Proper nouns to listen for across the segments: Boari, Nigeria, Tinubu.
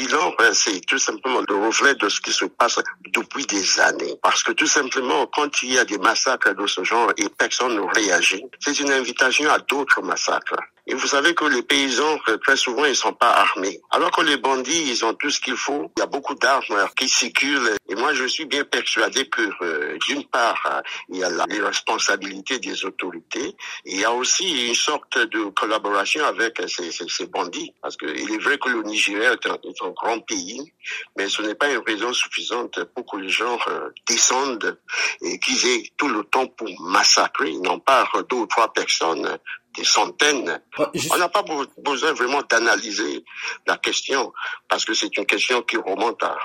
bilan, ben, c'est tout simplement le reflet de ce qui se passe depuis des années. Parce que tout simplement, quand il y a des massacres de ce genre et personne ne réagit, c'est une invitation à d'autres massacres. Et vous savez que les paysans, très souvent, ils sont pas armés. Alors que les bandits, ils ont tout ce qu'il faut. Il y a beaucoup d'armes qui circulent. Et moi, je suis bien persuadé que, d'une part, il y a les responsabilités des autorités. Il y a aussi une sorte de collaboration avec ces bandits. Parce que il est vrai que le Nigeria est un grand pays, mais ce n'est pas une raison suffisante pour que les gens descendent et qu'ils aient tout le temps pour massacrer. Ils n'ont pas 2 ou 3 personnes, des centaines. On n'a pas besoin vraiment d'analyser la question, parce que c'est une question qui remonte à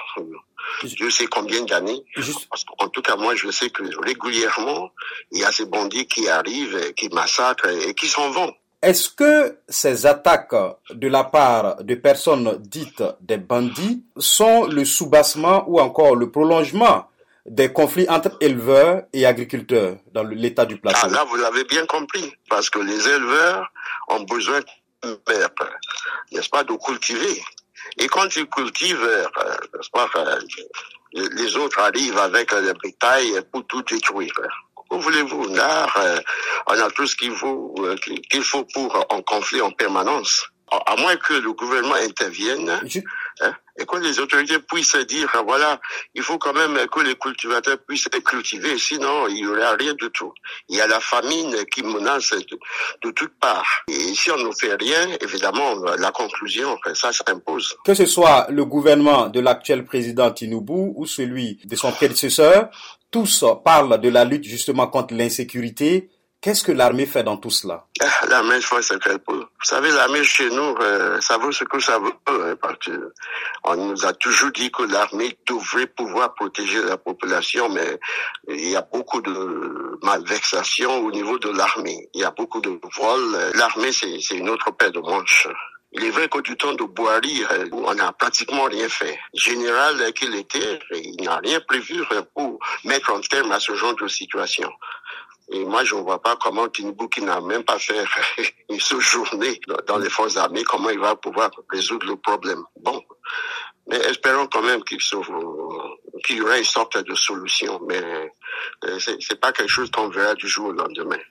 je sais combien d'années. Parce qu'en tout cas, moi, je sais que régulièrement, il y a ces bandits qui arrivent, qui massacrent et qui s'en vont. Est-ce que ces attaques de la part de personnes dites des bandits sont le soubassement ou encore le prolongement des conflits entre éleveurs et agriculteurs dans l'état du Plateau? Ah, là, vous l'avez bien compris, parce que les éleveurs ont besoin, n'est-ce pas, de cultiver. Et quand ils cultivent, n'est-ce pas, les autres arrivent avec la bétail pour tout détruire. Que voulez-vous? Là, on a tout ce qu'il faut pour un conflit en permanence. À moins que le gouvernement intervienne, et que les autorités puissent dire, voilà, il faut quand même que les cultivateurs puissent cultiver, sinon il n'y aura rien du tout. Il y a la famine qui menace de toutes parts. Et si on ne fait rien, évidemment, la conclusion, ça s'impose. Que ce soit le gouvernement de l'actuel président Tinubu ou celui de son prédécesseur, tous parlent de la lutte justement contre l'insécurité. Qu'est-ce que l'armée fait dans tout cela? L'armée fait ce qu'elle peut. Vous savez, l'armée chez nous, ça vaut ce que ça vaut. Parce que on nous a toujours dit que l'armée devrait pouvoir protéger la population, mais il y a beaucoup de malversations au niveau de l'armée. Il y a beaucoup de vols. L'armée, c'est une autre paire de manches. Il est vrai que du temps de Boari, on n'a pratiquement rien fait. Général qu'il était, il n'a rien prévu pour mettre en terme à ce genre de situation. Et moi, je ne vois pas comment Tinubu, qui n'a même pas fait une seule journée dans les forces armées, comment il va pouvoir résoudre le problème. Bon, mais espérons quand même qu'il y aura une sorte de solution. Mais c'est pas quelque chose qu'on verra du jour au lendemain.